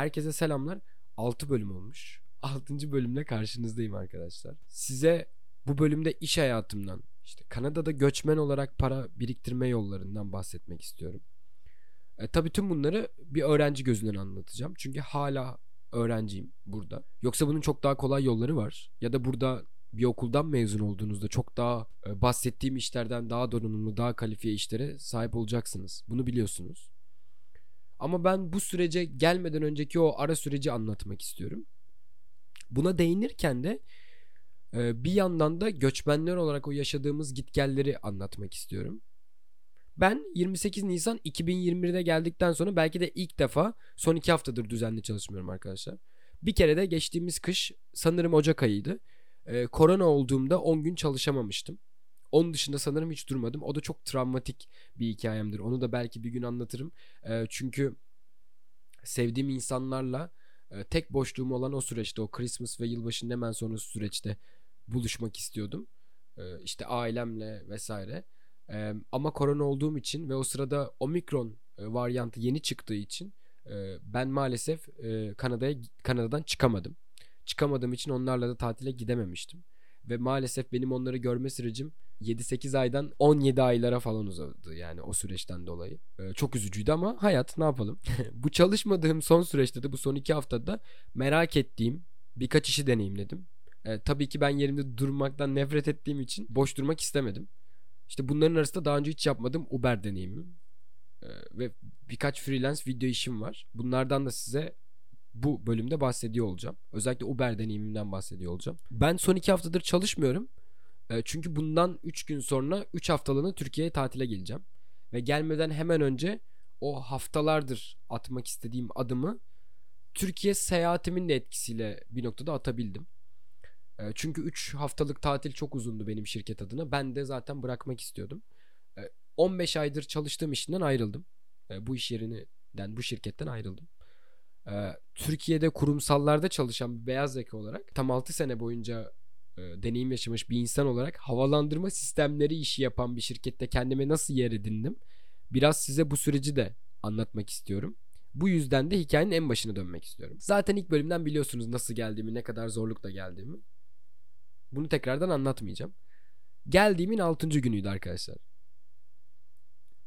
Herkese selamlar. 6 bölüm olmuş. 6. bölümle karşınızdayım arkadaşlar. Size bu bölümde iş hayatımdan, işte Kanada'da göçmen olarak para biriktirme yollarından bahsetmek istiyorum. Tabii tüm bunları bir öğrenci gözünden anlatacağım. Çünkü hala öğrenciyim burada. Yoksa bunun çok daha kolay yolları var. Ya da burada bir okuldan mezun olduğunuzda çok daha bahsettiğim işlerden daha donanımlı, daha kalifiye işlere sahip olacaksınız. Bunu biliyorsunuz. Ama ben bu sürece gelmeden önceki o ara süreci anlatmak istiyorum. Buna değinirken de bir yandan da göçmenler olarak o yaşadığımız gitgelleri anlatmak istiyorum. Ben 28 Nisan 2021'de geldikten sonra belki de ilk defa son 2 haftadır düzenli çalışmıyorum arkadaşlar. Bir kere de geçtiğimiz kış, sanırım Ocak ayıydı. Korona olduğumda 10 gün çalışamamıştım. Onun dışında sanırım hiç durmadım. O da çok travmatik bir hikayemdir. Onu da belki bir gün anlatırım. Çünkü sevdiğim insanlarla tek boşluğum olan o süreçte, o Christmas ve yılbaşının hemen sonrası süreçte buluşmak istiyordum. İşte ailemle vesaire. Ama korona olduğum için ve o sırada Omicron varyantı yeni çıktığı için ben maalesef Kanada'dan çıkamadım. Çıkamadığım için onlarla da tatile gidememiştim. Ve maalesef benim onları görme sürecim 7-8 aydan 17 aylara falan uzadı. Yani o süreçten dolayı. Çok üzücüydü ama hayat, ne yapalım. Bu çalışmadığım son süreçte de, bu son 2 haftada merak ettiğim birkaç işi deneyimledim. Tabii ki ben yerimde durmaktan nefret ettiğim için boş durmak istemedim. İşte bunların arasında daha önce hiç yapmadığım Uber deneyimim ve birkaç freelance video işim var. Bunlardan da size bu bölümde bahsediyor olacağım. Özellikle Uber deneyimimden bahsediyor olacağım. Ben son 2 haftadır çalışmıyorum. Çünkü bundan 3 gün sonra 3 haftalığına Türkiye'ye tatile geleceğim. Ve gelmeden hemen önce o haftalardır atmak istediğim adımı Türkiye seyahatimin de etkisiyle bir noktada atabildim. Çünkü 3 haftalık tatil çok uzundu benim şirket adına. Ben de zaten bırakmak istiyordum. 15 aydır çalıştığım işimden ayrıldım. Bu iş yerinden, bu şirketten ayrıldım. Türkiye'de kurumsallarda çalışan bir beyaz yaka olarak tam 6 sene boyunca deneyim yaşamış bir insan olarak havalandırma sistemleri işi yapan bir şirkette kendime nasıl yer edindim? Biraz size bu süreci de anlatmak istiyorum. Bu yüzden de hikayenin en başına dönmek istiyorum. Zaten ilk bölümden biliyorsunuz nasıl geldiğimi, ne kadar zorlukla geldiğimi. Bunu tekrardan anlatmayacağım. Geldiğimin 6. günüydü arkadaşlar.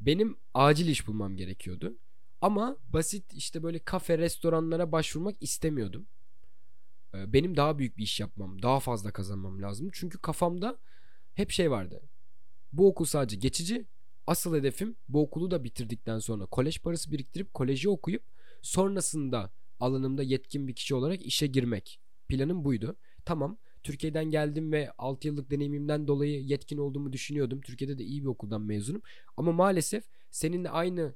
Benim acil iş bulmam gerekiyordu. Ama basit işte böyle kafe, restoranlara başvurmak istemiyordum. Benim daha büyük bir iş yapmam, daha fazla kazanmam lazım. Çünkü kafamda hep şey vardı. Bu okul sadece geçici. Asıl hedefim bu okulu da bitirdikten sonra kolej parası biriktirip koleji okuyup sonrasında alanımda yetkin bir kişi olarak işe girmek. Planım buydu. Tamam, Türkiye'den geldim ve 6 yıllık deneyimimden dolayı yetkin olduğumu düşünüyordum. Türkiye'de de iyi bir okuldan mezunum. Ama maalesef seninle aynı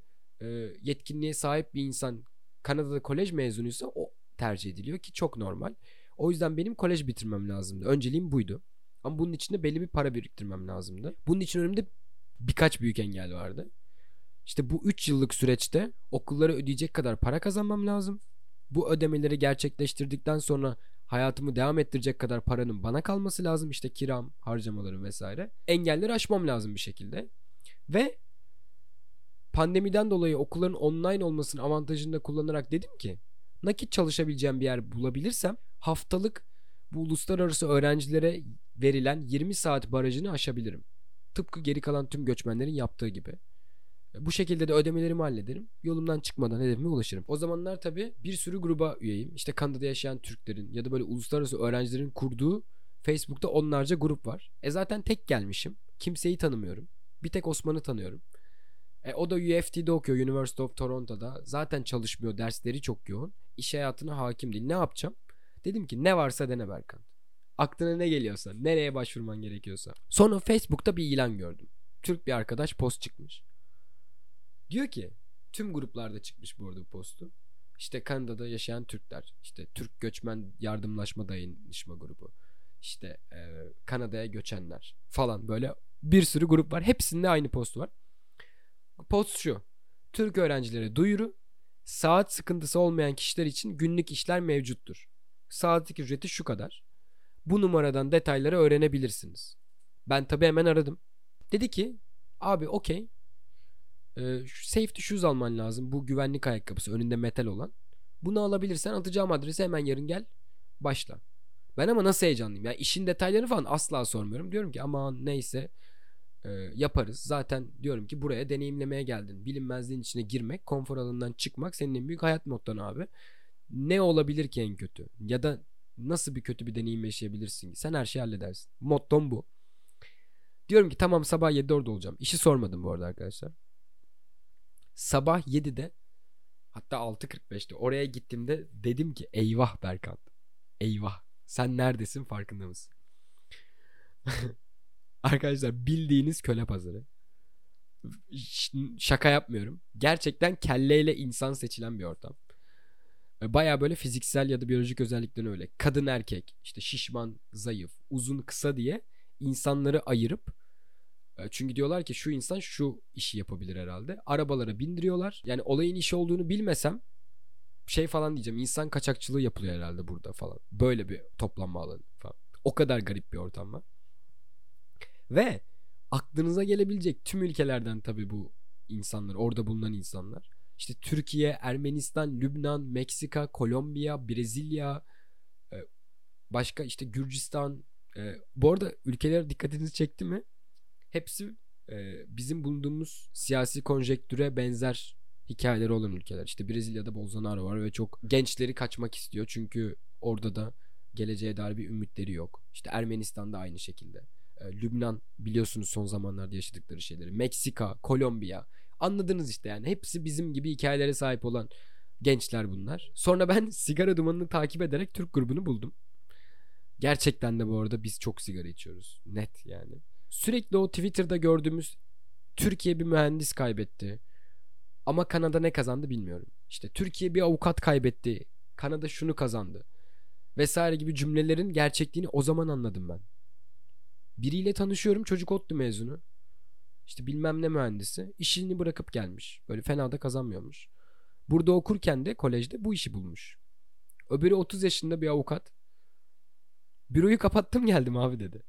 yetkinliğe sahip bir insan Kanada'da kolej mezunuysa o tercih ediliyor ki çok normal. O yüzden benim kolej bitirmem lazımdı. Önceliğim buydu. Ama bunun için de belli bir para biriktirmem lazımdı. Bunun için önümde birkaç büyük engel vardı. İşte bu 3 yıllık süreçte okulları ödeyecek kadar para kazanmam lazım. Bu ödemeleri gerçekleştirdikten sonra hayatımı devam ettirecek kadar paranın bana kalması lazım. İşte kiram, harcamalarım vesaire. Engelleri aşmam lazım bir şekilde. Ve pandemiden dolayı okulların online olmasının avantajını da kullanarak dedim ki nakit çalışabileceğim bir yer bulabilirsem haftalık bu uluslararası öğrencilere verilen 20 saat barajını aşabilirim. Tıpkı geri kalan tüm göçmenlerin yaptığı gibi. Bu şekilde de ödemelerimi hallederim. Yolumdan çıkmadan hedefime ulaşırım. O zamanlar tabii bir sürü gruba üyeyim. İşte Kanada'da yaşayan Türklerin ya da böyle uluslararası öğrencilerin kurduğu Facebook'ta onlarca grup var. Zaten tek gelmişim. Kimseyi tanımıyorum. Bir tek Osman'ı tanıyorum. O da UFT'de okuyor, University of Toronto'da. Zaten çalışmıyor, dersleri çok yoğun. İş hayatına hakim değil. Ne yapacağım? Dedim ki ne varsa dene Berkan. Aklına ne geliyorsa, nereye başvurman gerekiyorsa. Sonra Facebook'ta bir ilan gördüm. Türk bir arkadaş post çıkmış. Diyor ki, tüm gruplarda çıkmış bu arada bu postu. İşte Kanada'da yaşayan Türkler. İşte Türk Göçmen Yardımlaşma Dayanışma Grubu. İşte Kanada'ya göçenler falan, böyle bir sürü grup var. Hepsinde aynı post var. Post şu: Türk öğrencilere duyuru, saat sıkıntısı olmayan kişiler için günlük işler mevcuttur. Saatlik ücreti şu kadar. Bu numaradan detayları öğrenebilirsiniz. Ben tabii hemen aradım. Dedi ki abi okey, safety shoes alman lazım. Bu güvenlik ayakkabısı önünde metal olan. Bunu alabilirsen atacağım adresi hemen yarın gel başla. Ben ama nasıl heyecanlıyım ya, yani işin detaylarını falan asla sormuyorum. Diyorum ki aman neyse yaparız. Zaten diyorum ki buraya deneyimlemeye geldin. Bilinmezliğin içine girmek, konfor alanından çıkmak senin en büyük hayat mottan abi. Ne olabilir ki en kötü? Ya da nasıl bir kötü bir deneyim yaşayabilirsin ki? Sen her şeyi halledersin. Mottom bu. Diyorum ki tamam sabah 7'de orada olacağım. İşi sormadım bu arada arkadaşlar. Sabah 7'de hatta 6.45'te oraya gittiğimde dedim ki eyvah Berkan. Eyvah. Sen neredesin farkında mısın? Arkadaşlar bildiğiniz köle pazarı. Şaka yapmıyorum. Gerçekten kelleyle insan seçilen bir ortam. Baya böyle fiziksel ya da biyolojik özelliklerini öyle. Kadın erkek, işte şişman, zayıf, uzun kısa diye insanları ayırıp, çünkü diyorlar ki şu insan şu işi yapabilir herhalde. Arabalara bindiriyorlar. Yani olayın işi olduğunu bilmesem şey falan diyeceğim. İnsan kaçakçılığı yapılıyor herhalde burada falan. Böyle bir toplanma alanı falan. O kadar garip bir ortam var. Ve aklınıza gelebilecek tüm ülkelerden tabii bu insanlar, orada bulunan insanlar. İşte Türkiye, Ermenistan, Lübnan, Meksika, Kolombiya, Brezilya, başka işte Gürcistan. Bu arada ülkelere dikkatinizi çekti mi? Hepsi bizim bulunduğumuz siyasi konjektüre benzer hikayeleri olan ülkeler. İşte Brezilya'da Bolsonaro var ve çok gençleri kaçmak istiyor. Çünkü orada da geleceğe dair bir ümitleri yok. İşte Ermenistan'da aynı şekilde. Lübnan biliyorsunuz son zamanlarda yaşadıkları şeyleri. Meksika, Kolombiya. Anladınız işte yani. Hepsi bizim gibi hikayelere sahip olan gençler bunlar. Sonra ben sigara dumanını takip ederek Türk grubunu buldum. Gerçekten de bu arada biz çok sigara içiyoruz. Net yani. Sürekli o Twitter'da gördüğümüz Türkiye bir mühendis kaybetti ama Kanada ne kazandı bilmiyorum. İşte Türkiye bir avukat kaybetti, Kanada şunu kazandı vesaire gibi cümlelerin gerçekliğini o zaman anladım ben. Biriyle tanışıyorum, çocuk ODTÜ mezunu. İşte bilmem ne mühendisi, işini bırakıp gelmiş. Böyle fena da kazanmıyormuş. Burada okurken de kolejde bu işi bulmuş. Öbürü 30 yaşında bir avukat. Büroyu kapattım geldim abi dedi.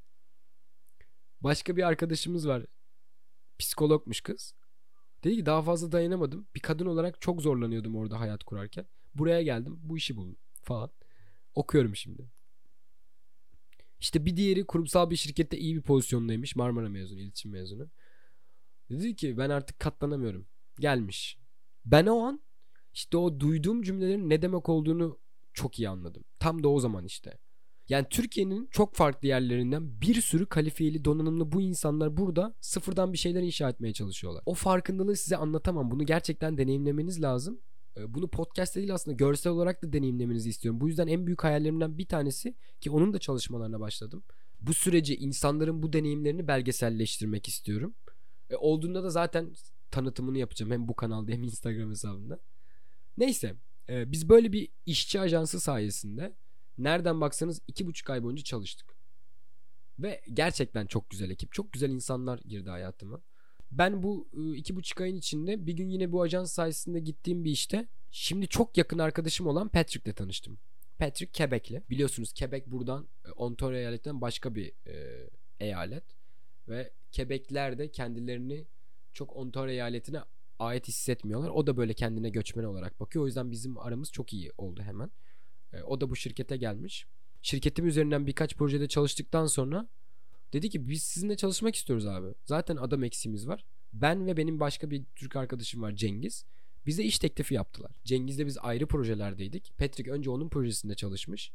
Başka bir arkadaşımız var. Psikologmuş kız. Dedi ki daha fazla dayanamadım. Bir kadın olarak çok zorlanıyordum orada hayat kurarken. Buraya geldim. Bu işi buldum falan. Okuyorum şimdi. İşte bir diğeri kurumsal bir şirkette iyi bir pozisyondaymış. Marmara mezunu, iletişim mezunu. Dedi ki ben artık katlanamıyorum. Gelmiş. Ben o an işte o duyduğum cümlelerin ne demek olduğunu çok iyi anladım. Tam da o zaman işte. Yani Türkiye'nin çok farklı yerlerinden bir sürü kalifiyeli, donanımlı bu insanlar burada sıfırdan bir şeyler inşa etmeye çalışıyorlar. O farkındalığı size anlatamam. Bunu gerçekten deneyimlemeniz lazım. Bunu podcast değil aslında görsel olarak da deneyimlemenizi istiyorum. Bu yüzden en büyük hayallerimden bir tanesi ki onun da çalışmalarına başladım. Bu süreci, insanların bu deneyimlerini belgeselleştirmek istiyorum. Olduğunda da zaten tanıtımını yapacağım. Hem bu kanalda hem Instagram hesabında. Neyse, biz böyle bir işçi ajansı sayesinde nereden baksanız 2,5 ay boyunca çalıştık. Ve gerçekten çok güzel ekip. Çok güzel insanlar girdi hayatıma. Ben bu 2,5 ayın içinde bir gün yine bu ajans sayesinde gittiğim bir işte şimdi çok yakın arkadaşım olan Patrick'le tanıştım. Patrick Quebec'li. Biliyorsunuz Quebec buradan Ontario eyaletinden başka bir eyalet. Ve Quebec'ler de kendilerini çok Ontario eyaletine ait hissetmiyorlar. O da böyle kendine göçmen olarak bakıyor. O yüzden bizim aramız çok iyi oldu hemen. O da bu şirkete gelmiş. Şirketim üzerinden birkaç projede çalıştıktan sonra dedi ki biz sizinle çalışmak istiyoruz abi. Zaten adam eksiğimiz var. Ben ve benim başka bir Türk arkadaşım var, Cengiz. Bize iş teklifi yaptılar. Cengiz'le biz ayrı projelerdeydik. Patrick önce onun projesinde çalışmış.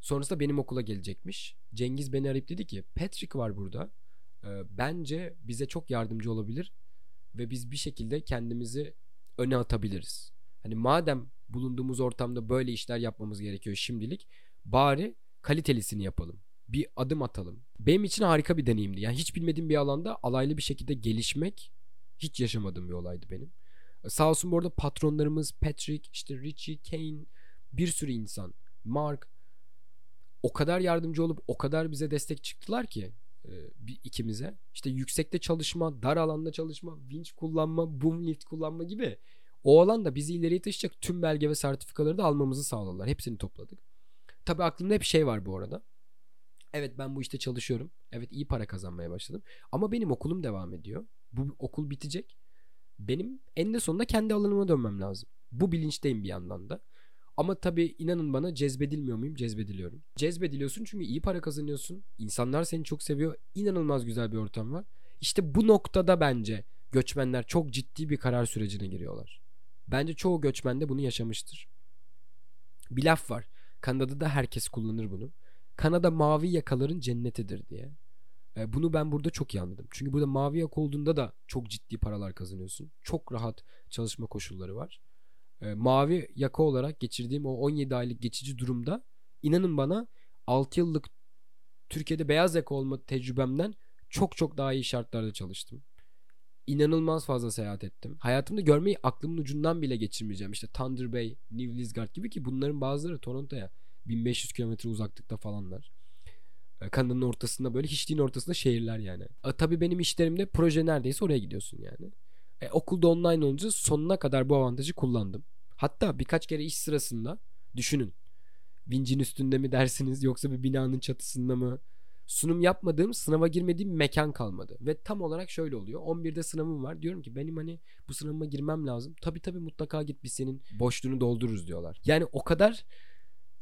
Sonrasında benim okula gelecekmiş. Cengiz beni arayıp dedi ki Patrick var burada. Bence bize çok yardımcı olabilir. Ve biz bir şekilde kendimizi öne atabiliriz. Hani madem bulunduğumuz ortamda böyle işler yapmamız gerekiyor şimdilik, bari kalitelisini yapalım. Bir adım atalım. Benim için harika bir deneyimdi. Yani hiç bilmediğim bir alanda alaylı bir şekilde gelişmek hiç yaşamadığım bir olaydı benim. Sağ olsun bu arada patronlarımız Patrick, işte Richie, Kane, bir sürü insan, Mark o kadar yardımcı olup o kadar bize destek çıktılar ki ikimize. İşte yüksekte çalışma, dar alanda çalışma, vinç kullanma, boom lift kullanma gibi. O alanda bizi ileriye taşıyacak tüm belge ve sertifikaları da almamızı sağladılar. Hepsini topladık. Tabii aklımda hep şey var bu arada. Evet ben bu işte çalışıyorum. Evet iyi para kazanmaya başladım. Ama benim okulum devam ediyor. Bu okul bitecek. Benim en de sonunda kendi alanıma dönmem lazım. Bu bilinçteyim bir yandan da. Ama tabii inanın bana, cezbedilmiyor muyum? Cezbediliyorum. Cezbediliyorsun çünkü iyi para kazanıyorsun. İnsanlar seni çok seviyor. İnanılmaz güzel bir ortam var. İşte bu noktada bence göçmenler çok ciddi bir karar sürecine giriyorlar. Bence çoğu göçmen de bunu yaşamıştır. Bir laf var. Kanada'da herkes kullanır bunu. Kanada mavi yakaların cennetidir diye. Bunu ben burada çok iyi anladım. Çünkü burada mavi yak olduğunda da çok ciddi paralar kazanıyorsun. Çok rahat çalışma koşulları var. Mavi yaka olarak geçirdiğim o 17 aylık geçici durumda, inanın bana, 6 yıllık Türkiye'de beyaz yaka olma tecrübemden çok çok daha iyi şartlarda çalıştım. İnanılmaz fazla seyahat ettim. Hayatımda görmeyi aklımın ucundan bile geçirmeyeceğim. İşte Thunder Bay, New Liesgaard gibi, ki bunların bazıları Toronto'ya 1500 kilometre uzaklıkta falanlar. Kanada'nın ortasında, böyle hiçliğin ortasında şehirler yani. Tabii benim işlerimde proje neredeyse oraya gidiyorsun yani. Okulda online olunca sonuna kadar bu avantajı kullandım. Hatta birkaç kere iş sırasında, düşünün, vincin üstünde mi dersiniz yoksa bir binanın çatısında mı, sunum yapmadığım, sınava girmediğim mekan kalmadı. Ve tam olarak şöyle oluyor. 11'de sınavım var. Diyorum ki benim hani bu sınavıma girmem lazım. Tabii mutlaka git, biz senin boşluğunu doldururuz diyorlar. Yani o kadar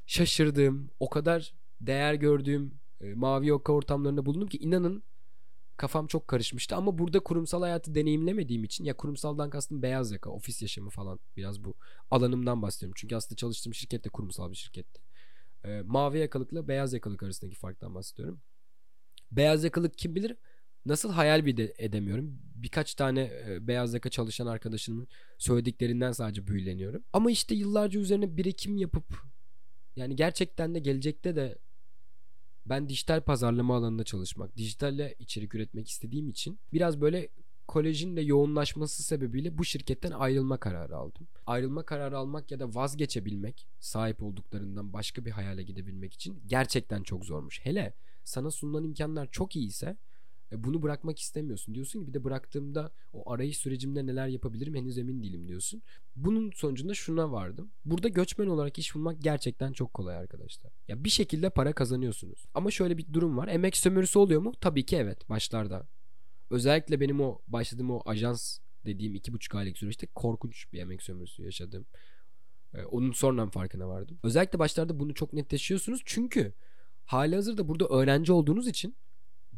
şaşırdığım, o kadar değer gördüğüm mavi yaka ortamlarında bulundum ki inanın kafam çok karışmıştı. Ama burada kurumsal hayatı deneyimlemediğim için, ya kurumsaldan kastım beyaz yaka, ofis yaşamı falan, biraz bu alanımdan bahsediyorum. Çünkü aslında çalıştığım şirket de kurumsal bir şirketti. Mavi yakalıkla beyaz yakalık arasındaki farktan bahsediyorum. Beyaz yakalık kim bilir nasıl, hayal bile edemiyorum. Birkaç tane beyaz yaka çalışan arkadaşımın söylediklerinden sadece büyüleniyorum. Ama işte yıllarca üzerine birikim yapıp, yani gerçekten de gelecekte de ben dijital pazarlama alanında çalışmak, dijitalle içerik üretmek istediğim için biraz böyle kolejin de yoğunlaşması sebebiyle bu şirketten ayrılma kararı aldım. Ayrılma kararı almak ya da vazgeçebilmek, sahip olduklarından başka bir hayale gidebilmek için gerçekten çok zormuş. Hele sana sunulan imkanlar çok iyiyse bunu bırakmak istemiyorsun. Diyorsun ki bir de bıraktığımda o arayış sürecimde neler yapabilirim, henüz emin değilim diyorsun. Bunun sonucunda şuna vardım. Burada göçmen olarak iş bulmak gerçekten çok kolay arkadaşlar. Ya bir şekilde para kazanıyorsunuz. Ama şöyle bir durum var. Emek sömürüsü oluyor mu? Tabii ki evet, başlarda. Özellikle benim o başladığım o ajans dediğim 2,5 aylık süreçte korkunç bir emek sömürüsü yaşadım. Onun sonradan farkına vardım. Özellikle başlarda bunu çok netleşiyorsunuz. Çünkü halihazırda burada öğrenci olduğunuz için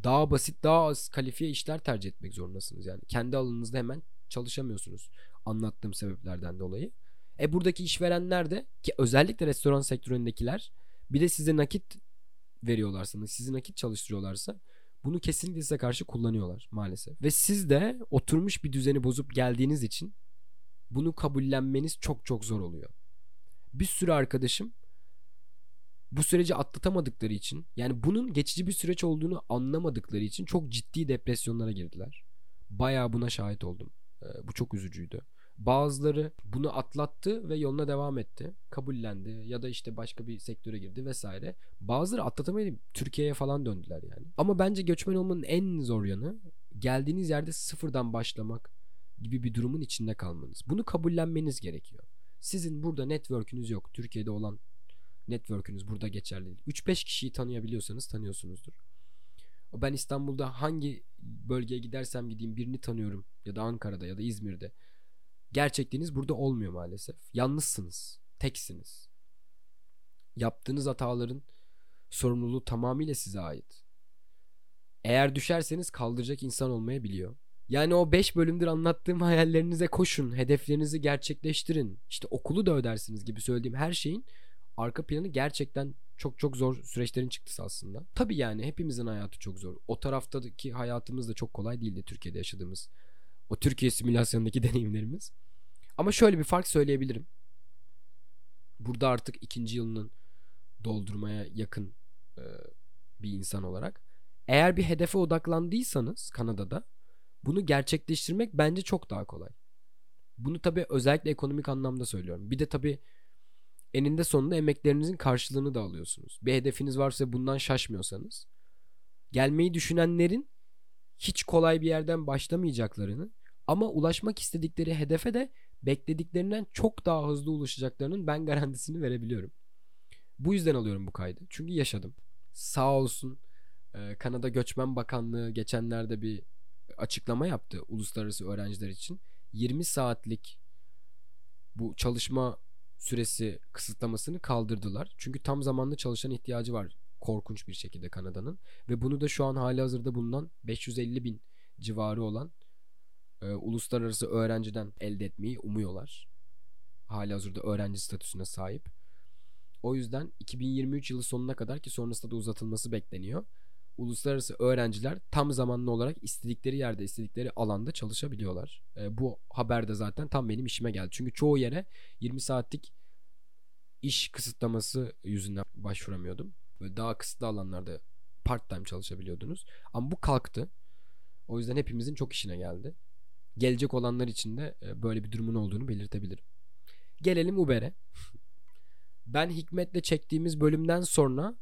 daha basit, daha az kalifiye işler tercih etmek zorundasınız. Yani kendi alanınızda hemen çalışamıyorsunuz, anlattığım sebeplerden dolayı. Buradaki işverenler de, ki özellikle restoran sektöründekiler, bir de size nakit veriyorlarsa, sizi nakit çalıştırıyorlarsa, bunu kesinlikle size karşı kullanıyorlar maalesef. Ve siz de oturmuş bir düzeni bozup geldiğiniz için bunu kabullenmeniz çok çok zor oluyor. Bir sürü arkadaşım bu süreci atlatamadıkları için, yani bunun geçici bir süreç olduğunu anlamadıkları için çok ciddi depresyonlara girdiler. Bayağı buna şahit oldum. Bu çok üzücüydü. Bazıları bunu atlattı ve yoluna devam etti. Kabullendi ya da işte başka bir sektöre girdi vesaire. Bazıları atlatamayıp Türkiye'ye falan döndüler yani. Ama bence göçmen olmanın en zor yanı geldiğiniz yerde sıfırdan başlamak gibi bir durumun içinde kalmanız. Bunu kabullenmeniz gerekiyor. Sizin burada network'ünüz yok. Türkiye'de olan network'ünüz burada geçerli değil. 3-5 kişiyi tanıyabiliyorsanız tanıyorsunuzdur. Ben İstanbul'da hangi bölgeye gidersem gideyim birini tanıyorum, ya da Ankara'da ya da İzmir'de. Gerçekliğiniz burada olmuyor maalesef. Yalnızsınız, teksiniz. Yaptığınız hataların sorumluluğu tamamıyla size ait. Eğer düşerseniz kaldıracak insan olmayabiliyor. Yani o 5 bölümdür anlattığım hayallerinize koşun, hedeflerinizi gerçekleştirin, İşte okulu da ödersiniz gibi söylediğim her şeyin arka planı gerçekten çok çok zor süreçlerin çıktısı aslında. Tabii yani hepimizin hayatı çok zor. O taraftaki hayatımız da çok kolay değildi, Türkiye'de yaşadığımız. O Türkiye simülasyonundaki deneyimlerimiz. Ama şöyle bir fark söyleyebilirim. Burada artık 2. yılının doldurmaya yakın bir insan olarak, eğer bir hedefe odaklandıysanız Kanada'da, bunu gerçekleştirmek bence çok daha kolay. Bunu tabii özellikle ekonomik anlamda söylüyorum. Bir de tabii eninde sonunda emeklerinizin karşılığını da alıyorsunuz. Bir hedefiniz varsa, bundan şaşmıyorsanız, gelmeyi düşünenlerin hiç kolay bir yerden başlamayacaklarını ama ulaşmak istedikleri hedefe de beklediklerinden çok daha hızlı ulaşacaklarının ben garantisini verebiliyorum. Bu yüzden alıyorum bu kaydı. Çünkü yaşadım. Sağ olsun Kanada Göçmen Bakanlığı geçenlerde bir açıklama yaptı uluslararası öğrenciler için. 20 saatlik bu çalışma süresi kısıtlamasını kaldırdılar. Çünkü tam zamanlı çalışan ihtiyacı var korkunç bir şekilde Kanada'nın. Ve bunu da şu an halihazırda bulunan 550 bin civarı olan uluslararası öğrenciden elde etmeyi umuyorlar. Halihazırda öğrenci statüsüne sahip. O yüzden 2023 yılı sonuna kadar, ki sonrasında da uzatılması bekleniyor, uluslararası öğrenciler tam zamanlı olarak istedikleri yerde, istedikleri alanda çalışabiliyorlar. Bu haber de zaten tam benim işime geldi. Çünkü çoğu yere 20 saatlik iş kısıtlaması yüzünden başvuramıyordum. Böyle daha kısıtlı alanlarda part time çalışabiliyordunuz. Ama bu kalktı. O yüzden hepimizin çok işine geldi. Gelecek olanlar için de böyle bir durumun olduğunu belirtebilirim. Gelelim Uber'e. Ben Hikmet'le çektiğimiz bölümden sonra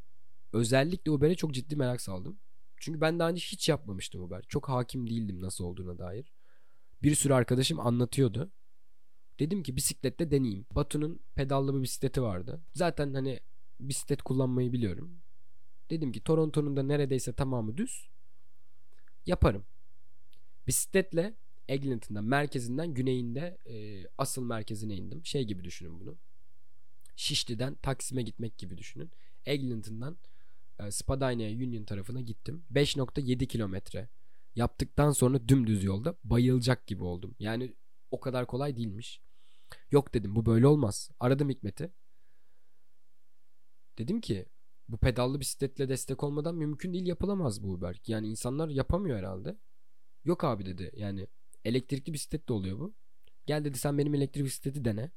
özellikle Uber'e çok ciddi merak saldım. Çünkü ben daha önce hiç yapmamıştım Uber. Çok hakim değildim nasıl olduğuna dair. Bir sürü arkadaşım anlatıyordu. Dedim ki bisiklette deneyeyim. Batu'nun pedallı bir bisikleti vardı. Zaten hani bisiklet kullanmayı biliyorum. Dedim ki Toronto'nun da neredeyse tamamı düz. Yaparım. Bisikletle Eglinton'dan, merkezinden güneyinde asıl merkezine indim. Şey gibi düşünün bunu. Şişli'den Taksim'e gitmek gibi düşünün. Eglinton'dan Spadina'ya, Union tarafına gittim. 5.7 kilometre yaptıktan sonra dümdüz yolda bayılacak gibi oldum. Yani o kadar kolay değilmiş. Yok dedim, bu böyle olmaz. Aradım Hikmet'i. Dedim ki bu pedallı bisikletle destek olmadan mümkün değil, yapılamaz bu Uber. Yani insanlar yapamıyor herhalde. Yok abi dedi, yani elektrikli bisiklet de oluyor bu. Gel dedi, sen benim elektrikli bisikleti dene.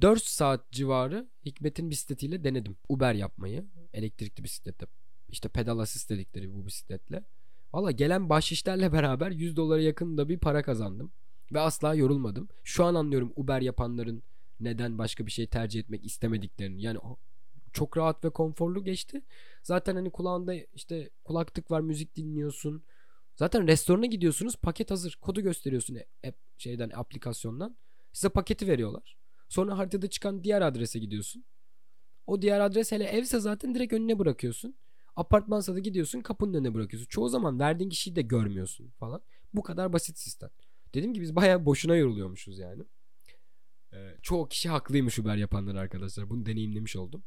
4 saat civarı Hikmet'in bisikletiyle denedim Uber yapmayı. Elektrikli bisiklette, işte pedal asist dedikleri bu bisikletle. Valla gelen bahşişlerle beraber $100 yakın da bir para kazandım. Ve asla yorulmadım. Şu an anlıyorum Uber yapanların neden başka bir şey tercih etmek istemediklerini. Yani çok rahat ve konforlu geçti. Zaten hani kulağında işte kulaklık var, müzik dinliyorsun. Zaten restorana gidiyorsunuz, paket hazır. Kodu gösteriyorsun aplikasyondan. Size paketi veriyorlar. Sonra haritada çıkan diğer adrese gidiyorsun. O diğer adres, hele evse zaten direkt önüne bırakıyorsun. Apartmansa da gidiyorsun, kapının önüne bırakıyorsun. Çoğu zaman verdiğin kişiyi de görmüyorsun falan. Bu kadar basit sistem. Dedim ki biz bayağı boşuna yoruluyormuşuz yani. Çoğu kişi haklıymış Uber yapanlar arkadaşlar. Bunu deneyimlemiş oldum.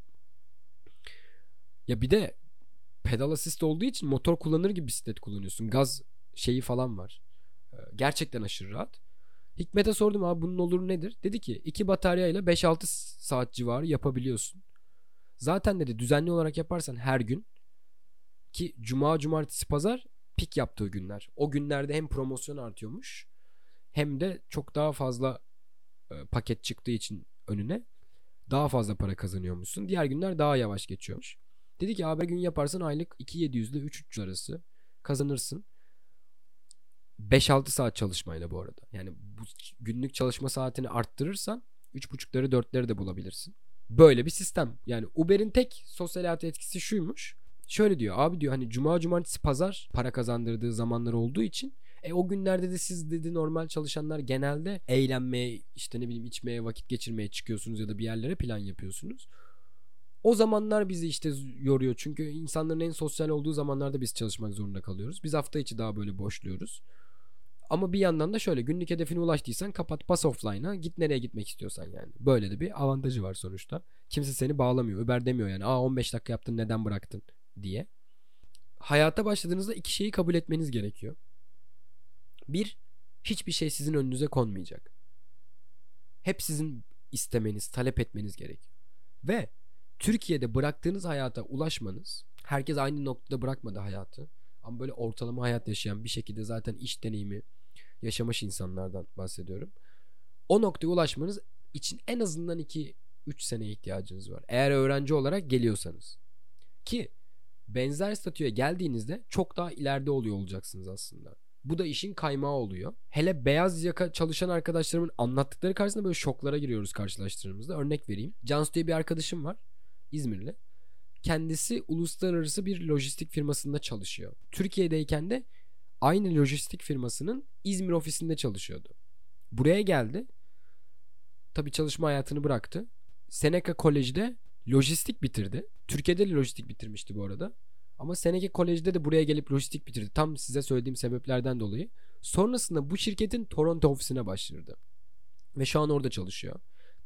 Ya bir de pedal assist olduğu için motor kullanır gibi bisiklet kullanıyorsun. Gaz şeyi falan var. Gerçekten aşırı rahat. Hikmet'e sordum, abi bunun olur nedir? Dedi ki 2 bataryayla 5-6 saat civarı yapabiliyorsun. Zaten dedi düzenli olarak yaparsan her gün, ki cuma, cumartesi, pazar pik yaptığı günler. O günlerde hem promosyon artıyormuş hem de çok daha fazla paket çıktığı için önüne daha fazla para kazanıyormuşsun. Diğer günler daha yavaş geçiyormuş. Dedi ki abi gün yaparsan aylık 2.700 ile 3.300 arası kazanırsın. 5-6 saat çalışmayla bu arada. Yani bu günlük çalışma saatini arttırırsan 3.5'ları 4'leri de bulabilirsin. Böyle bir sistem. Yani Uber'in tek sosyal hayatı etkisi şuymuş. Şöyle diyor abi, diyor hani cuma, cumartesi, pazar para kazandırdığı zamanlar olduğu için o günlerde de siz dedi normal çalışanlar genelde eğlenmeye, işte ne bileyim içmeye, vakit geçirmeye çıkıyorsunuz ya da bir yerlere plan yapıyorsunuz. O zamanlar bizi işte yoruyor. Çünkü insanların en sosyal olduğu zamanlarda biz çalışmak zorunda kalıyoruz. Biz hafta içi daha böyle boşluyoruz. Ama bir yandan da şöyle, günlük hedefine ulaştıysan kapat, pas offline'a, git nereye gitmek istiyorsan yani. Böyle de bir avantajı var sonuçta. Kimse seni bağlamıyor. Uber demiyor yani. 15 dakika yaptın, neden bıraktın diye. Hayata başladığınızda 2 şeyi kabul etmeniz gerekiyor. 1, hiçbir şey sizin önünüze konmayacak. Hep sizin istemeniz, talep etmeniz gerekiyor. Ve Türkiye'de bıraktığınız hayata ulaşmanız, herkes aynı noktada bırakmadı hayatı. Ama böyle ortalama hayat yaşayan, bir şekilde zaten iş deneyimi yaşamış insanlardan bahsediyorum. O noktaya ulaşmanız için en azından 2-3 seneye ihtiyacınız var. Eğer öğrenci olarak geliyorsanız. Ki benzer statüye geldiğinizde çok daha ileride oluyor olacaksınız aslında. Bu da işin kaymağı oluyor. Hele beyaz yaka çalışan arkadaşlarımın anlattıkları karşısında böyle şoklara giriyoruz karşılaştırdığımızda. Örnek vereyim. Cansu diye bir arkadaşım var. İzmirli. Kendisi uluslararası bir lojistik firmasında çalışıyor. Türkiye'deyken de aynı lojistik firmasının İzmir ofisinde çalışıyordu. Buraya geldi. Tabii çalışma hayatını bıraktı. Seneca Kolej'de lojistik bitirdi. Türkiye'de de lojistik bitirmişti bu arada. Ama Seneca Kolej'de de buraya gelip lojistik bitirdi. Tam size söylediğim sebeplerden dolayı. Sonrasında bu şirketin Toronto ofisine başvurdu. Ve şu an orada çalışıyor.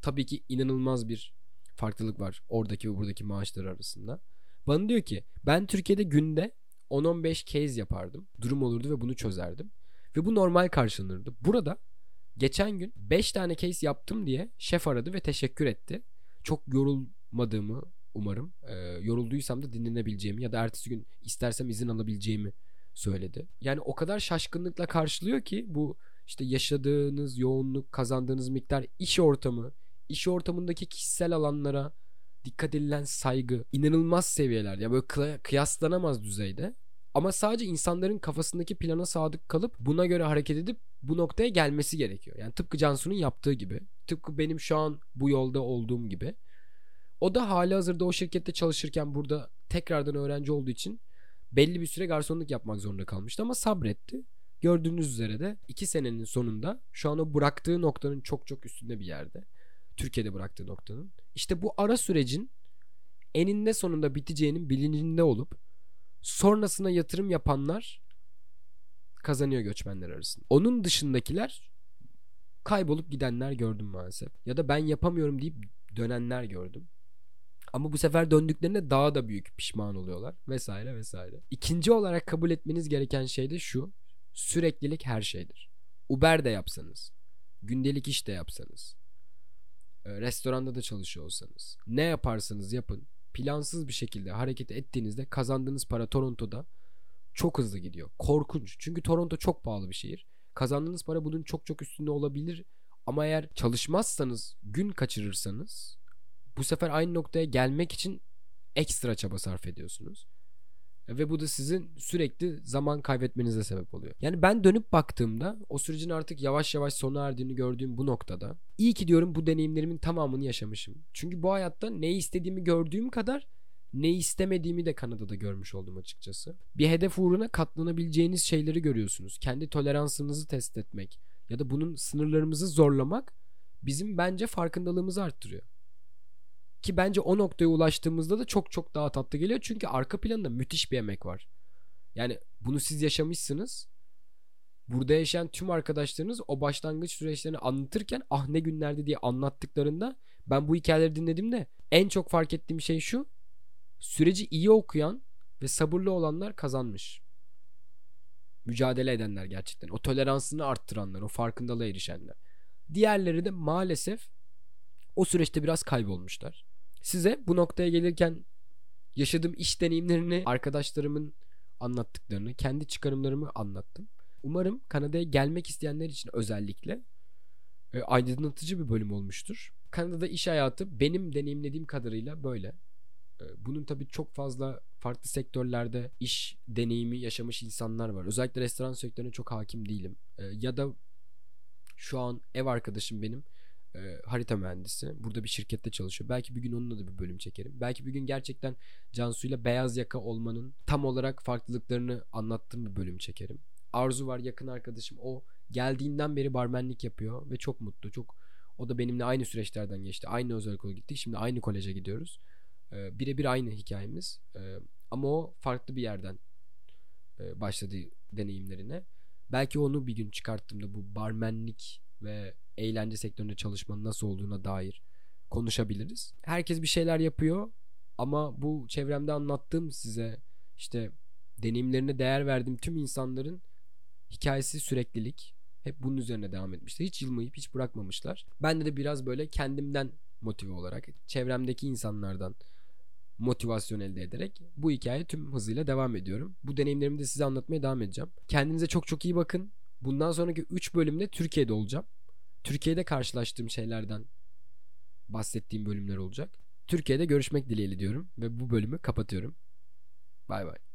tabii ki inanılmaz bir farklılık var oradaki ve buradaki maaşlar arasında. Bana diyor ki ben Türkiye'de günde 10-15 case yapardım. Durum olurdu ve bunu çözerdim. Ve bu normal karşılanırdı. Burada geçen gün 5 tane case yaptım diye şef aradı ve teşekkür etti. Çok yorulmadığımı umarım. Yorulduysam da dinlenebileceğimi ya da ertesi gün istersem izin alabileceğimi söyledi. Yani o kadar şaşkınlıkla karşılıyor ki bu işte yaşadığınız yoğunluk, kazandığınız miktar, iş ortamı, iş ortamındaki kişisel alanlara dikkat edilen saygı inanılmaz seviyelerde. Ya böyle kıyaslanamaz düzeyde. Ama sadece insanların kafasındaki plana sadık kalıp buna göre hareket edip bu noktaya gelmesi gerekiyor. Yani tıpkı Cansu'nun yaptığı gibi, tıpkı benim şu an bu yolda olduğum gibi. O da halihazırda o şirkette çalışırken burada tekrardan öğrenci olduğu için belli bir süre garsonluk yapmak zorunda kalmıştı ama sabretti. Gördüğünüz üzere de 2 senenin sonunda şu an o bıraktığı noktanın çok çok üstünde bir yerde. Türkiye'de bıraktığı noktanın. İşte bu ara sürecin eninde sonunda biteceğinin bilincinde olup sonrasına yatırım yapanlar kazanıyor göçmenler arasında. Onun dışındakiler kaybolup gidenler gördüm maalesef. Ya da ben yapamıyorum deyip dönenler gördüm. Ama bu sefer döndüklerinde daha da büyük pişman oluyorlar vesaire vesaire. İkinci olarak kabul etmeniz gereken şey de şu. Süreklilik her şeydir. Uber de yapsanız, gündelik iş de yapsanız, restoranda da çalışıyor olsanız, ne yaparsanız yapın, plansız bir şekilde hareket ettiğinizde kazandığınız para Toronto'da çok hızlı gidiyor. Korkunç. Çünkü Toronto çok pahalı bir şehir. Kazandığınız para bunun çok çok üstünde olabilir ama eğer çalışmazsanız, gün kaçırırsanız bu sefer aynı noktaya gelmek için ekstra çaba sarf ediyorsunuz. Ve bu da sizin sürekli zaman kaybetmenize sebep oluyor. Yani ben dönüp baktığımda o sürecin artık yavaş yavaş sona erdiğini gördüğüm bu noktada iyi ki diyorum bu deneyimlerimin tamamını yaşamışım. Çünkü bu hayatta neyi istediğimi gördüğüm kadar neyi istemediğimi de Kanada'da görmüş oldum açıkçası. Bir hedef uğruna katlanabileceğiniz şeyleri görüyorsunuz. Kendi toleransınızı test etmek ya da bunun sınırlarımızı zorlamak bizim bence farkındalığımızı arttırıyor. Ki bence o noktaya ulaştığımızda da çok çok daha tatlı geliyor. Çünkü arka planında müthiş bir emek var. Yani bunu siz yaşamışsınız. Burada yaşayan tüm arkadaşlarınız o başlangıç süreçlerini anlatırken ah ne günlerdi diye anlattıklarında ben bu hikayeleri dinlediğimde en çok fark ettiğim şey şu. Süreci iyi okuyan ve sabırlı olanlar kazanmış. Mücadele edenler gerçekten. O toleransını arttıranlar, o farkındalığa erişenler. Diğerleri de maalesef o süreçte biraz kaybolmuşlar. Size bu noktaya gelirken yaşadığım iş deneyimlerini, arkadaşlarımın anlattıklarını, kendi çıkarımlarımı anlattım. Umarım Kanada'ya gelmek isteyenler için özellikle aydınlatıcı bir bölüm olmuştur. Kanada'da iş hayatı benim deneyimlediğim kadarıyla böyle. Bunun tabii çok fazla farklı sektörlerde iş deneyimi yaşamış insanlar var. Özellikle restoran sektörüne çok hakim değilim. Ya da şu an ev arkadaşım benim harita mühendisi. Burada bir şirkette çalışıyor. Belki bir gün onunla da bir bölüm çekerim. Belki bir gün gerçekten Cansu'yla beyaz yaka olmanın tam olarak farklılıklarını anlattığım bir bölüm çekerim. Arzu var, yakın arkadaşım. O geldiğinden beri barmenlik yapıyor ve çok mutlu. O da benimle aynı süreçlerden geçti. Aynı özel okula gittik. Şimdi aynı koleje gidiyoruz. Birebir aynı hikayemiz. Ama o farklı bir yerden başladı deneyimlerine. Belki onu bir gün çıkarttığımda bu barmenlik ve eğlence sektöründe çalışmanın nasıl olduğuna dair konuşabiliriz. Herkes bir şeyler yapıyor ama bu çevremde anlattığım size işte deneyimlerine değer verdiğim tüm insanların hikayesi süreklilik. Hep bunun üzerine devam etmişler. Hiç yılmayıp hiç bırakmamışlar. Bende de biraz böyle kendimden motive olarak çevremdeki insanlardan motivasyon elde ederek bu hikaye tüm hızıyla devam ediyorum. Bu deneyimlerimi de size anlatmaya devam edeceğim. Kendinize çok çok iyi bakın. Bundan sonraki 3 bölümde Türkiye'de olacağım. Türkiye'de karşılaştığım şeylerden bahsettiğim bölümler olacak. Türkiye'de görüşmek dileğiyle diyorum ve bu bölümü kapatıyorum. Bay bay.